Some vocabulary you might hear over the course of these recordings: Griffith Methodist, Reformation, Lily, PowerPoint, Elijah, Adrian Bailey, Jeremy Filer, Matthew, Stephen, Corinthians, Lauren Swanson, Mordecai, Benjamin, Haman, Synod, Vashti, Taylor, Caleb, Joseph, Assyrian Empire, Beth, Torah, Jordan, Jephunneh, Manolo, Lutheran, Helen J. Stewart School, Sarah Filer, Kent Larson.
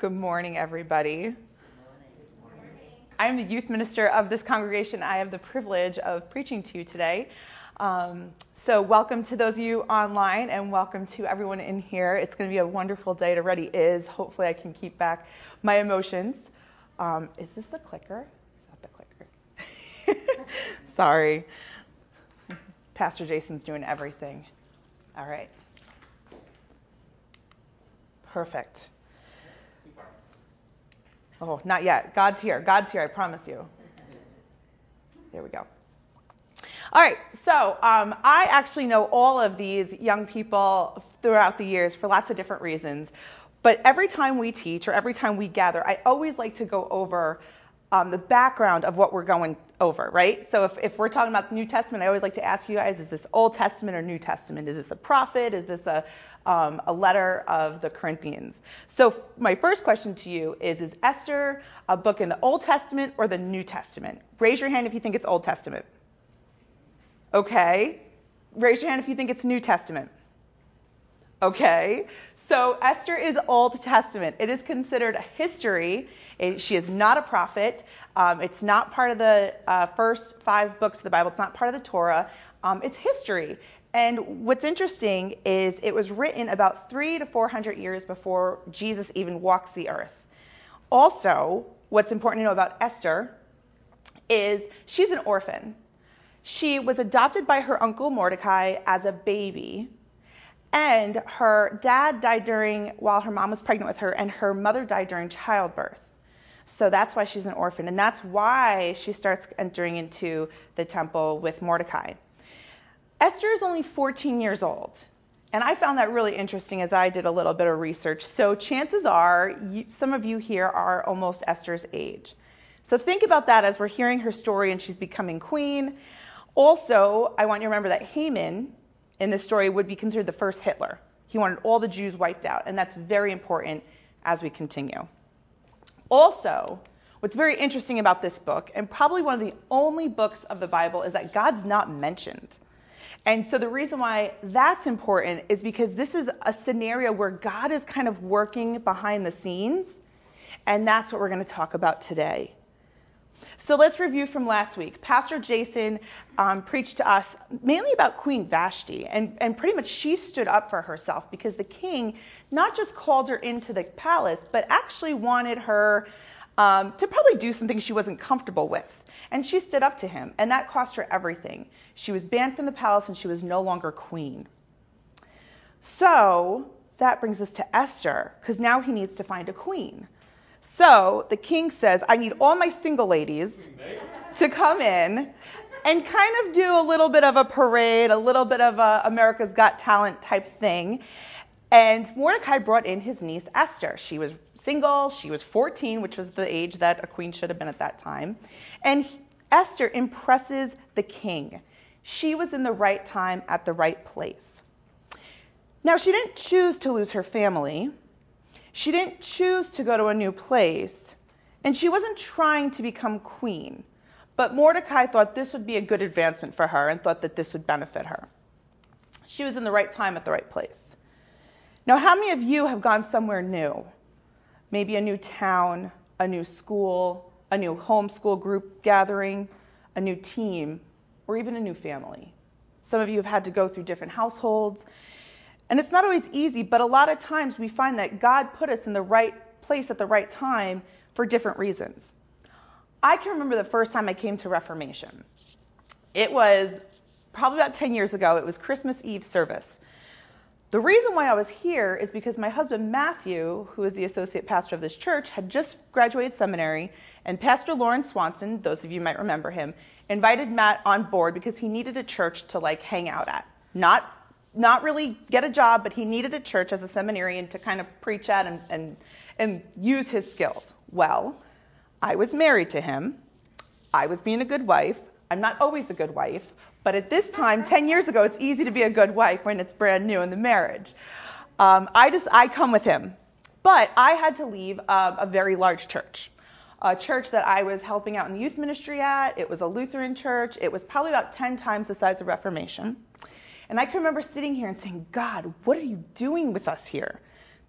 Good morning, everybody. Good morning. I'm the youth minister of this congregation I have the privilege of preaching to you today. So welcome to those of you online, and welcome to everyone in here. It's going to be a wonderful day. It already is. Hopefully I can keep back my emotions. Is this the clicker? It's not the clicker. Sorry. Pastor Jason's doing everything. All right. Perfect. Oh, not yet. God's here. God's here, I promise you. There we go. All right, so I actually know all of these young people throughout the years for lots of different reasons. But every time we teach or every time we gather, I always like to go over the background of what we're going over, right? So if we're talking about the New Testament, I always like to ask you guys, is this Old Testament or New Testament? Is this a prophet? Is this a letter of the Corinthians? So my first question to you is Esther a book in the Old Testament or the New Testament? Raise your hand if you think it's Old Testament. Okay. Raise your hand if you think it's New Testament. Okay. So Esther is Old Testament. It is considered a history. She is not a prophet. It's not part of the first five books of the Bible. It's not part of the Torah. It's history. And what's interesting is it was written about 300 to 400 years before Jesus even walks the earth. Also, what's important to know about Esther is she's an orphan. She was adopted by her uncle Mordecai as a baby, and her dad died while her mom was pregnant with her, and her mother died during childbirth. So that's why she's an orphan, and that's why she starts entering into the temple with Mordecai. Esther is only 14 years old, and I found that really interesting as I did a little bit of research. So chances are some of you here are almost Esther's age. So think about that as we're hearing her story and she's becoming queen. Also, I want you to remember that Haman in this story would be considered the first Hitler. He wanted all the Jews wiped out, and that's very important as we continue. Also, what's very interesting about this book, and probably one of the only books of the Bible, is that God's not mentioned. And so the reason why that's important is because this is a scenario where God is kind of working behind the scenes, and that's what we're going to talk about today. So let's review from last week. Pastor Jason preached to us mainly about Queen Vashti, and pretty much she stood up for herself because the king not just called her into the palace, but actually wanted her to probably do something she wasn't comfortable with. And she stood up to him, and that cost her everything. She was banned from the palace, and she was no longer queen. So that brings us to Esther, because now he needs to find a queen. So the king says, I need all my single ladies to come in and kind of do a little bit of a parade, a little bit of a America's Got Talent type thing. And Mordecai brought in his niece Esther. She was single. She was 14, which was the age that a queen should have been at that time. And Esther impresses the king. She was in the right time at the right place. Now, she didn't choose to lose her family. She didn't choose to go to a new place. And she wasn't trying to become queen. But Mordecai thought this would be a good advancement for her and thought that this would benefit her. She was in the right time at the right place. Now, how many of you have gone somewhere new? Maybe a new town, a new school, a new homeschool group gathering, a new team, or even a new family. Some of you have had to go through different households. And it's not always easy, but a lot of times we find that God put us in the right place at the right time for different reasons. I can remember the first time I came to Reformation. It was probably about 10 years ago. It was Christmas Eve service. The reason why I was here is because my husband, Matthew, who is the associate pastor of this church, had just graduated seminary, and Pastor Lauren Swanson, those of you might remember him, invited Matt on board because he needed a church to hang out at. Not really get a job, but he needed a church as a seminarian to kind of preach at and use his skills. Well, I was married to him. I was being a good wife. I'm not always a good wife, but at this time, 10 years ago, it's easy to be a good wife when it's brand new in the marriage. I come with him. But I had to leave a very large church, a church that I was helping out in the youth ministry at. It was a Lutheran church. It was probably about 10 times the size of Reformation. And I can remember sitting here and saying, God, what are you doing with us here?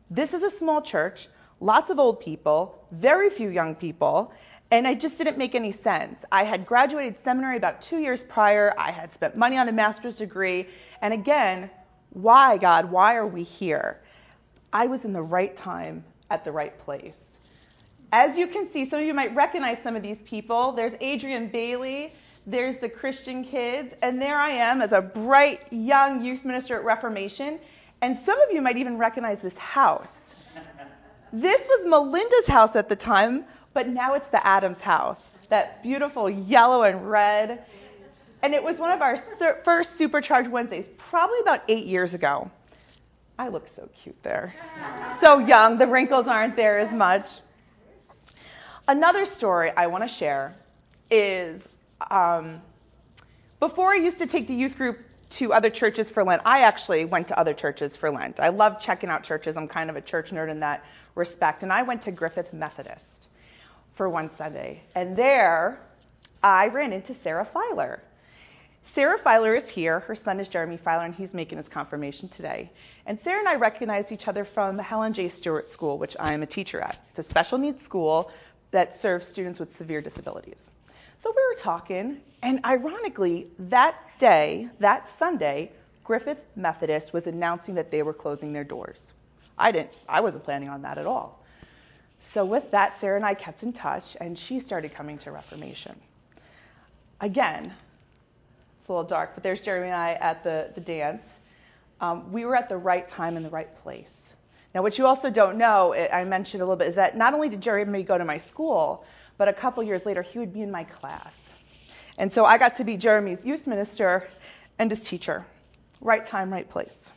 This is a small church. lots of old people, very few young people, and it just didn't make any sense. I had graduated seminary about 2 years prior. I had spent money on a master's degree. And again, why, God? Why are we here? I was in the right time at the right place. As you can see, some of you might recognize some of these people. There's Adrian Bailey. There's the Christian kids. And there I am as a bright, young youth minister at Reformation. And some of you might even recognize this house. This was Melinda's house at the time. But now it's the Adams house, that beautiful yellow and red. And it was one of our first Supercharged Wednesdays, probably about 8 years ago. I look so cute there. So young, the wrinkles aren't there as much. Another story I want to share is before I used to take the youth group to other churches for Lent, I actually went to other churches for Lent. I love checking out churches. I'm kind of a church nerd in that respect. And I went to Griffith Methodist for one Sunday. And there I ran into Sarah Filer. Sarah Filer is here. Her son is Jeremy Filer, and he's making his confirmation today. And Sarah and I recognized each other from Helen J. Stewart School, which I am a teacher at. It's a special needs school that serves students with severe disabilities. So we were talking, and ironically, that Sunday, Griffith Methodist was announcing that they were closing their doors. I wasn't planning on that at all. So with that, Sarah and I kept in touch, and she started coming to Reformation. Again, it's a little dark, but there's Jeremy and I at the dance. We were at the right time in the right place. Now, what you also don't know, I mentioned a little bit, is that not only did Jeremy go to my school, but a couple years later, he would be in my class. And so I got to be Jeremy's youth minister and his teacher. Right time, right place.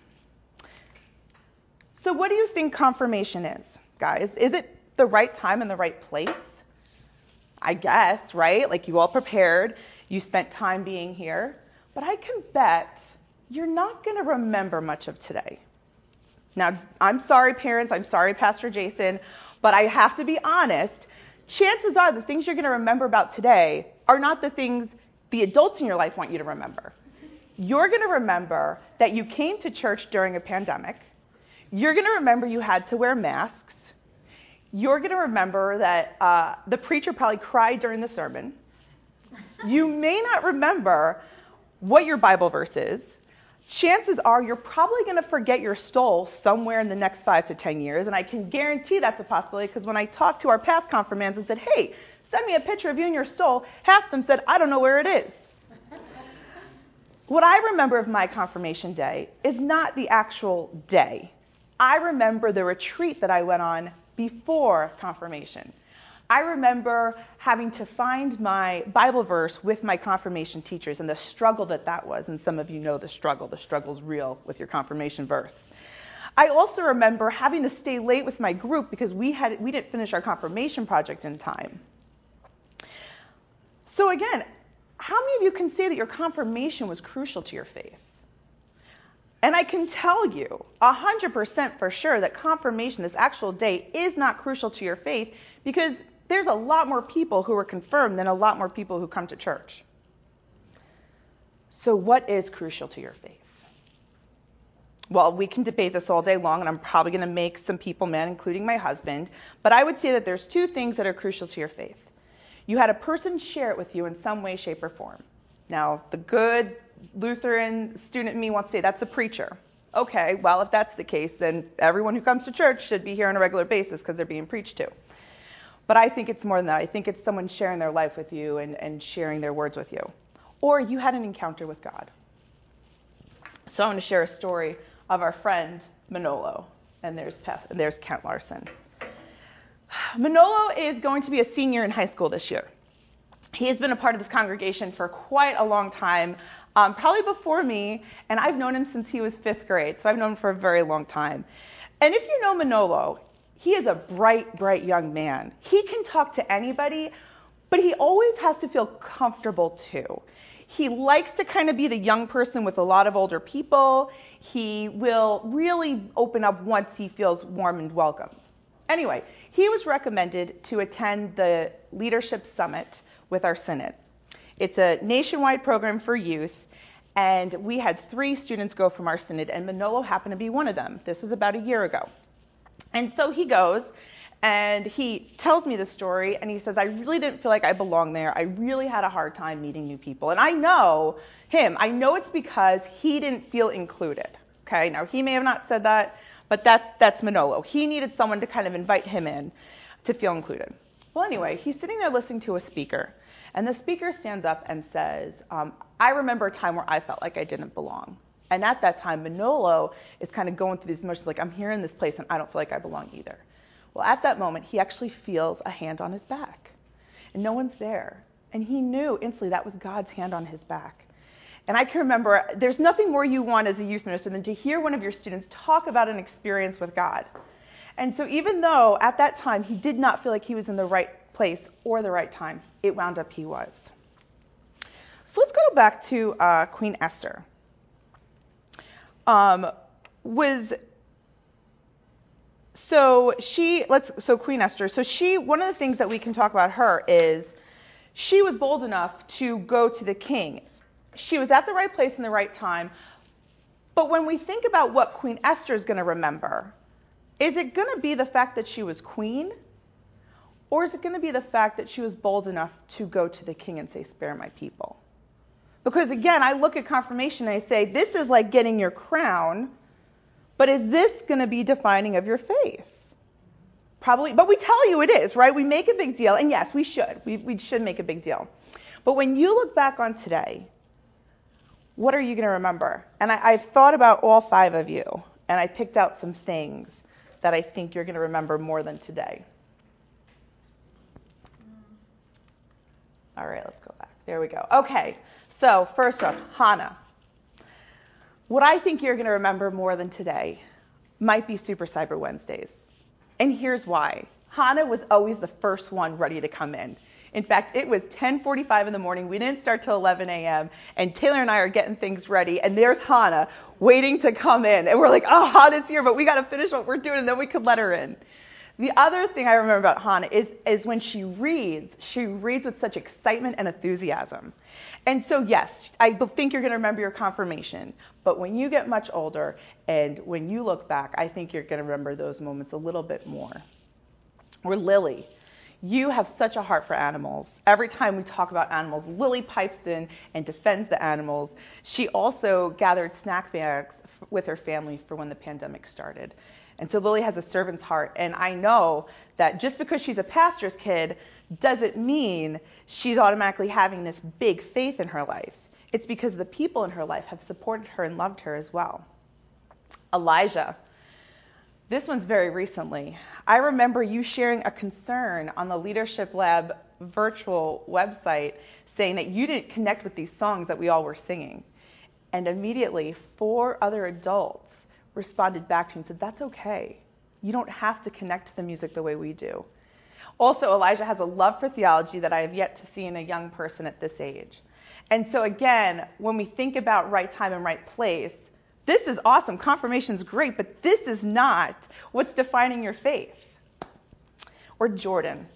So what do you think confirmation is, guys? Is it the right time and the right place? I guess, right? Like, you all prepared, you spent time being here, but I can bet you're not going to remember much of today. Now, I'm sorry, parents, I'm sorry, Pastor Jason, but I have to be honest. Chances are the things you're going to remember about today are not the things the adults in your life want you to remember. You're going to remember that you came to church during a pandemic. You're going to remember you had to wear masks. You're going to remember that the preacher probably cried during the sermon. You may not remember what your Bible verse is. Chances are you're probably going to forget your stole somewhere in the next 5 to 10 years, and I can guarantee that's a possibility because when I talked to our past confirmands and said, hey, send me a picture of you and your stole, half of them said, I don't know where it is. What I remember of my confirmation day is not the actual day. I remember the retreat that I went on before confirmation. I remember having to find my Bible verse with my confirmation teachers and the struggle that was, and some of you know the struggle. The struggle's real with your confirmation verse. I also remember having to stay late with my group because we didn't finish our confirmation project in time. So again, how many of you can say that your confirmation was crucial to your faith? And I can tell you 100% for sure that confirmation, this actual day, is not crucial to your faith because there's a lot more people who are confirmed than a lot more people who come to church. So what is crucial to your faith? Well, we can debate this all day long, and I'm probably going to make some people mad, including my husband, but I would say that there's two things that are crucial to your faith. You had a person share it with you in some way, shape, or form. Now, the good Lutheran student in me wants to say, that's a preacher. Okay, well, if that's the case, then everyone who comes to church should be here on a regular basis because they're being preached to. But I think it's more than that. I think it's someone sharing their life with you and sharing their words with you. Or you had an encounter with God. So I'm going to share a story of our friend Manolo. And there's Beth, and there's Kent Larson. Manolo is going to be a senior in high school this year. He has been a part of this congregation for quite a long time, probably before me, and I've known him since he was fifth grade, so I've known him for a very long time. And if you know Manolo, he is a bright, bright young man. He can talk to anybody, but he always has to feel comfortable too. He likes to kind of be the young person with a lot of older people. He will really open up once he feels warm and welcomed. Anyway, he was recommended to attend the Leadership Summit with our Synod. It's a nationwide program for youth, and we had 3 students go from our Synod, and Manolo happened to be one of them. This was about a year ago. And so he goes, And he tells me the story, and he says, I really didn't feel like I belonged there. I really had a hard time meeting new people. And I know him. I know it's because he didn't feel included. Okay, now he may have not said that, but that's Manolo. He needed someone to kind of invite him in to feel included. Well, anyway, he's sitting there listening to a speaker, and the speaker stands up and says, I remember a time where I felt like I didn't belong. And at that time, Manolo is kind of going through these emotions, like, I'm here in this place, and I don't feel like I belong either. Well, at that moment, he actually feels a hand on his back, and no one's there. And he knew instantly that was God's hand on his back. And I can remember, there's nothing more you want as a youth minister than to hear one of your students talk about an experience with God. And so even though at that time he did not feel like he was in the right place or the right time, it wound up he was. So let's go back to Queen Esther. So one of the things that we can talk about her is she was bold enough to go to the king. She was at the right place in the right time. But when we think about what Queen Esther is going to remember, is it going to be the fact that she was queen? Or is it going to be the fact that she was bold enough to go to the king and say, spare my people? Because again, I look at confirmation and I say, this is like getting your crown. But is this going to be defining of your faith? Probably, but we tell you it is, right? We make a big deal, and yes, we should. We should make a big deal. But when you look back on today, what are you going to remember? And I've thought about all five of you, and I picked out some things that I think you're going to remember more than today. All right, let's go back. There we go. Okay, so first off, Hannah. What I think you're going to remember more than today might be Super Cyber Wednesdays. And here's why. Hannah was always the first one ready to come in. In fact, it was 10:45 in the morning. We didn't start till 11 a.m. And Taylor and I are getting things ready. And there's Hannah waiting to come in. And we're like, oh, Hannah's here, but we got to finish what we're doing, and then we could let her in. The other thing I remember about Hannah is when she reads with such excitement and enthusiasm. And so, yes, I think you're going to remember your confirmation. But when you get much older and when you look back, I think you're going to remember those moments a little bit more. Or Lily. You have such a heart for animals. Every time we talk about animals, Lily pipes in and defends the animals. She also gathered snack bags with her family for when the pandemic started. And so Lily has a servant's heart, and I know that just because she's a pastor's kid doesn't mean she's automatically having this big faith in her life. It's because the people in her life have supported her and loved her as well. Elijah, this one's very recently. I remember you sharing a concern on the Leadership Lab virtual website saying that you didn't connect with these songs that we all were singing. And immediately, 4 other adults responded back to him and said, that's okay. You don't have to connect to the music the way we do. Also, Elijah has a love for theology that I have yet to see in a young person at this age. And so again, when we think about right time and right place, this is awesome. Confirmation's great, but this is not what's defining your faith. Or Jordan.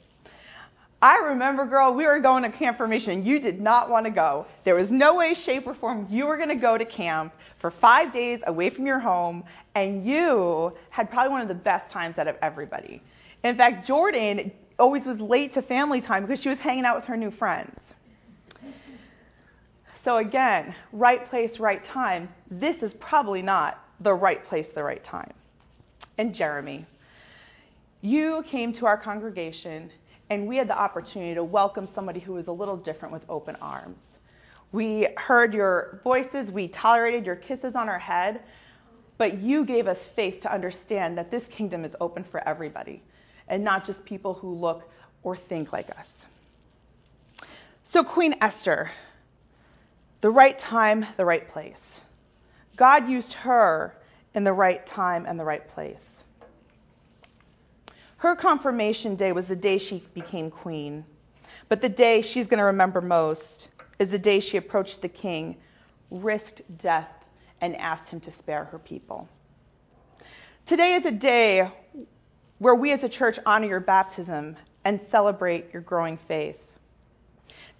I remember, girl, we were going to Camp Formation. You did not want to go. There was no way, shape, or form you were going to go to camp for 5 days away from your home, and you had probably one of the best times out of everybody. In fact, Jordan always was late to family time because she was hanging out with her new friends. So again, right place, right time. This is probably not the right place, the right time. And Jeremy, you came to our congregation, and we had the opportunity to welcome somebody who was a little different with open arms. We heard your voices, we tolerated your kisses on our head, but you gave us faith to understand that this kingdom is open for everybody, and not just people who look or think like us. So Queen Esther, the right time, the right place. God used her in the right time and the right place. Her confirmation day was the day she became queen. But the day she's going to remember most is the day she approached the king, risked death, and asked him to spare her people. Today is a day where we as a church honor your baptism and celebrate your growing faith.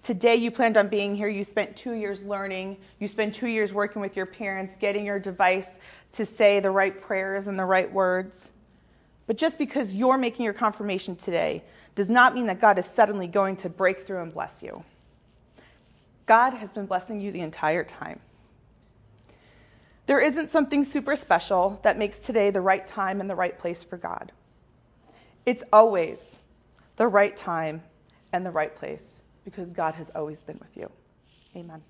Today you planned on being here. You spent 2 years learning. You spent 2 years working with your parents, getting your device to say the right prayers and the right words. But just because you're making your confirmation today does not mean that God is suddenly going to break through and bless you. God has been blessing you the entire time. There isn't something super special that makes today the right time and the right place for God. It's always the right time and the right place because God has always been with you. Amen.